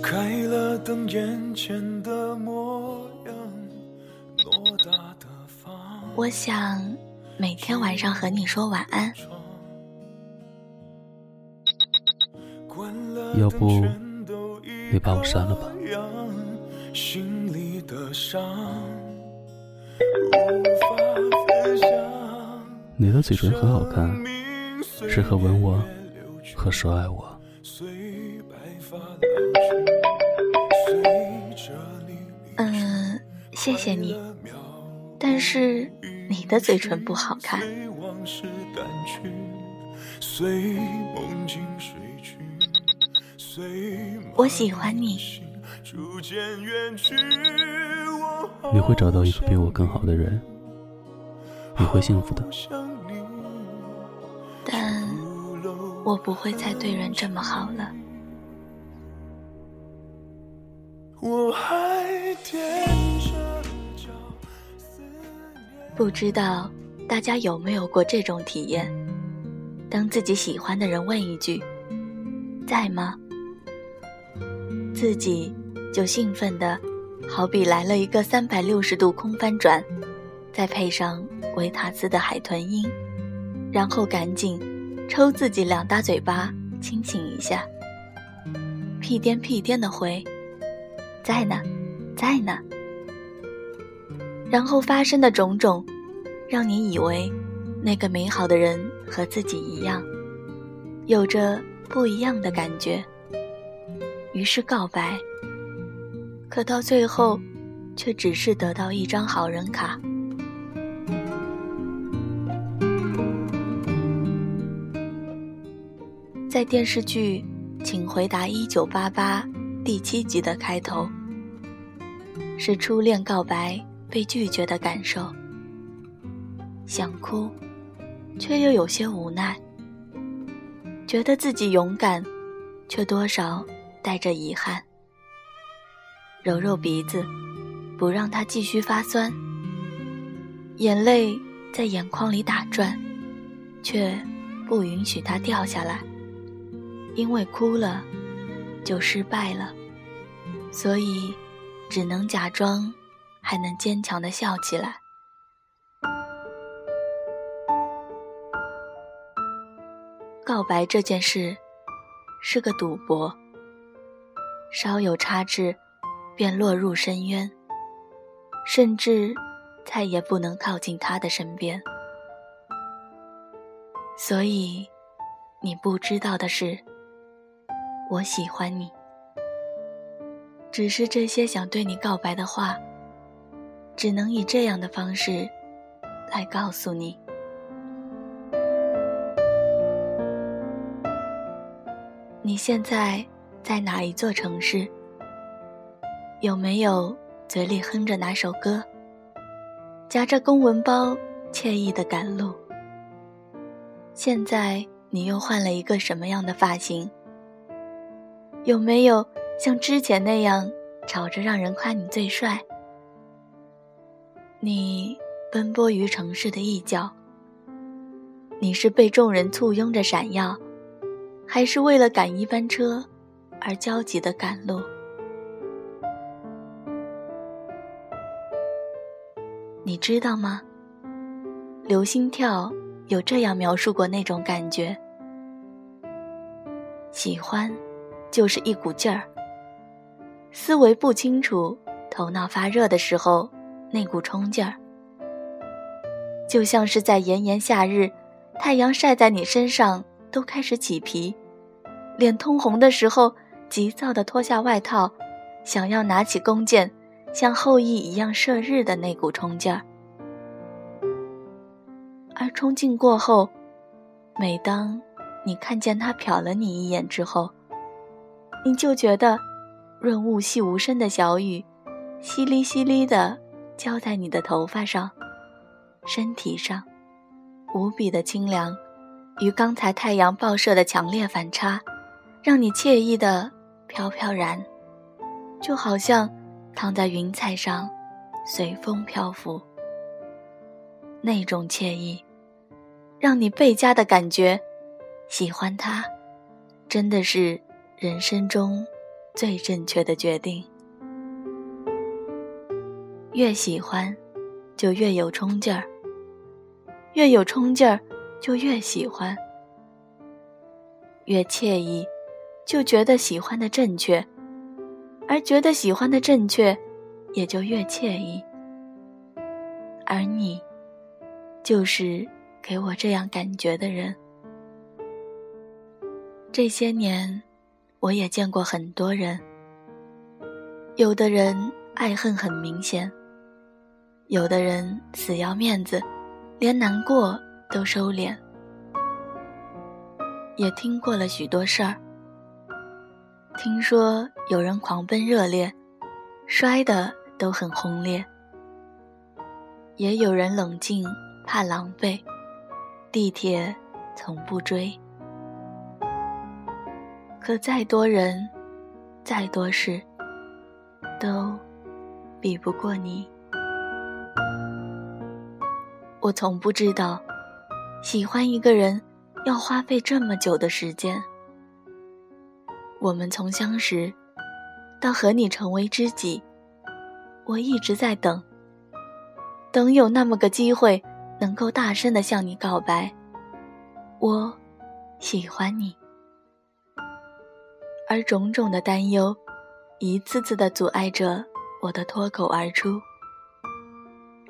开了灯，眼前的模样，偌大的房。我想每天晚上和你说晚安，要不你把我删了吧。心里的伤无法分享，你的嘴唇很好看，适合吻我和说爱我。谢谢你，但是你的嘴唇不好看。我喜欢你，你会找到一个比我更好的人，你会幸福的。但我不会再对人这么好了。我还踮着脚思念。不知道大家有没有过这种体验，当自己喜欢的人问一句在吗，自己就兴奋的好比来了一个360度空翻转，再配上维塔斯的海豚音，然后赶紧抽自己2大嘴巴清醒一下，屁颠屁颠的回在呢在呢，然后发生的种种让你以为那个美好的人和自己一样有着不一样的感觉，于是告白，可到最后却只是得到一张好人卡。在电视剧《请回答1988》第7集的开头，是初恋告白被拒绝的感受，想哭却又有些无奈，觉得自己勇敢却多少带着遗憾，揉揉鼻子不让它继续发酸，眼泪在眼眶里打转，却不允许它掉下来，因为哭了就失败了，所以只能假装还能坚强地笑起来。告白这件事是个赌博，稍有差池便落入深渊，甚至再也不能靠近他的身边。所以你不知道的是，我喜欢你，只是这些想对你告白的话只能以这样的方式来告诉你。你现在在哪一座城市？有没有嘴里哼着哪首歌，夹着公文包惬意的赶路？现在你又换了一个什么样的发型？有没有像之前那样吵着让人夸你最帅？你奔波于城市的一角，你是被众人簇拥着闪耀，还是为了赶一班车而焦急的赶路？你知道吗？刘心跳有这样描述过那种感觉：喜欢就是一股劲儿，思维不清楚，头脑发热的时候那股冲劲儿，就像是在炎炎夏日，太阳晒在你身上都开始起皮，脸通红的时候急躁地脱下外套，想要拿起弓箭像后羿一样射日的那股冲劲儿。而冲劲过后，每当你看见他瞟了你一眼之后，你就觉得润物细无声的小雨淅沥淅沥地浇在你的头发上身体上，无比的清凉，与刚才太阳暴射的强烈反差，让你惬意地飘飘然，就好像躺在云彩上随风漂浮。那种惬意让你倍加的感觉喜欢他真的是人生中最正确的决定。越喜欢就越有冲劲儿，越有冲劲儿就越喜欢，越惬意就觉得喜欢的正确，而觉得喜欢的正确也就越惬意。而你就是给我这样感觉的人。这些年我也见过很多人，有的人爱恨很明显，有的人死要面子，连难过都收敛。也听过了许多事儿，听说有人狂奔热烈，摔得都很轰烈，也有人冷静怕狼狈，地铁从不追。可再多人再多事，都比不过你。我从不知道喜欢一个人要花费这么久的时间。我们从相识到和你成为知己，我一直在等，等有那么个机会能够大声地向你告白，我喜欢你。而种种的担忧一次次地阻碍着我的脱口而出。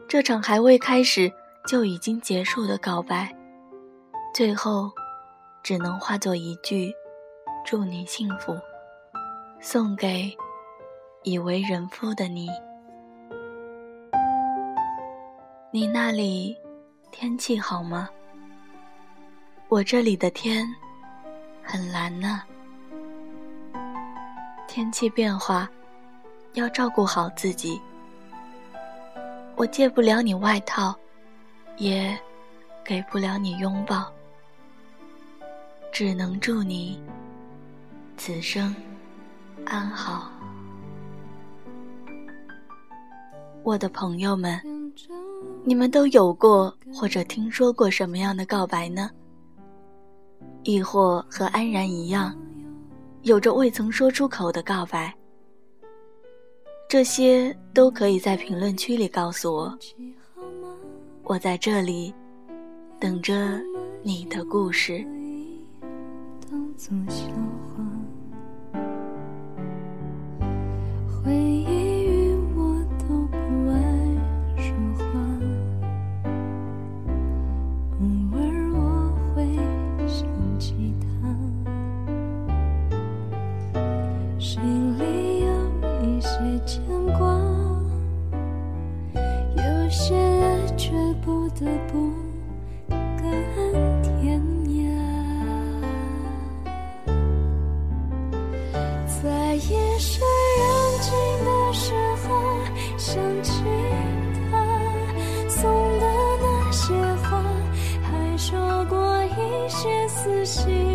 这场还未开始就已经结束的告白，最后只能化作一句祝你幸福，送给已为人夫的你。你那里天气好吗？我这里的天很蓝呢。天气变化，要照顾好自己。我借不了你外套，也给不了你拥抱，只能祝你此生安好。我的朋友们，你们都有过或者听说过什么样的告白呢？亦或和安然一样，有着未曾说出口的告白。这些都可以在评论区里告诉我，我在这里等着你的故事。当作笑话，回忆与我都不爱说话，偶尔我会想起他，心里有一些牵挂，有些爱却不得不各天涯，在夜深人静的时候想起他送的那些花，还说过一些私信。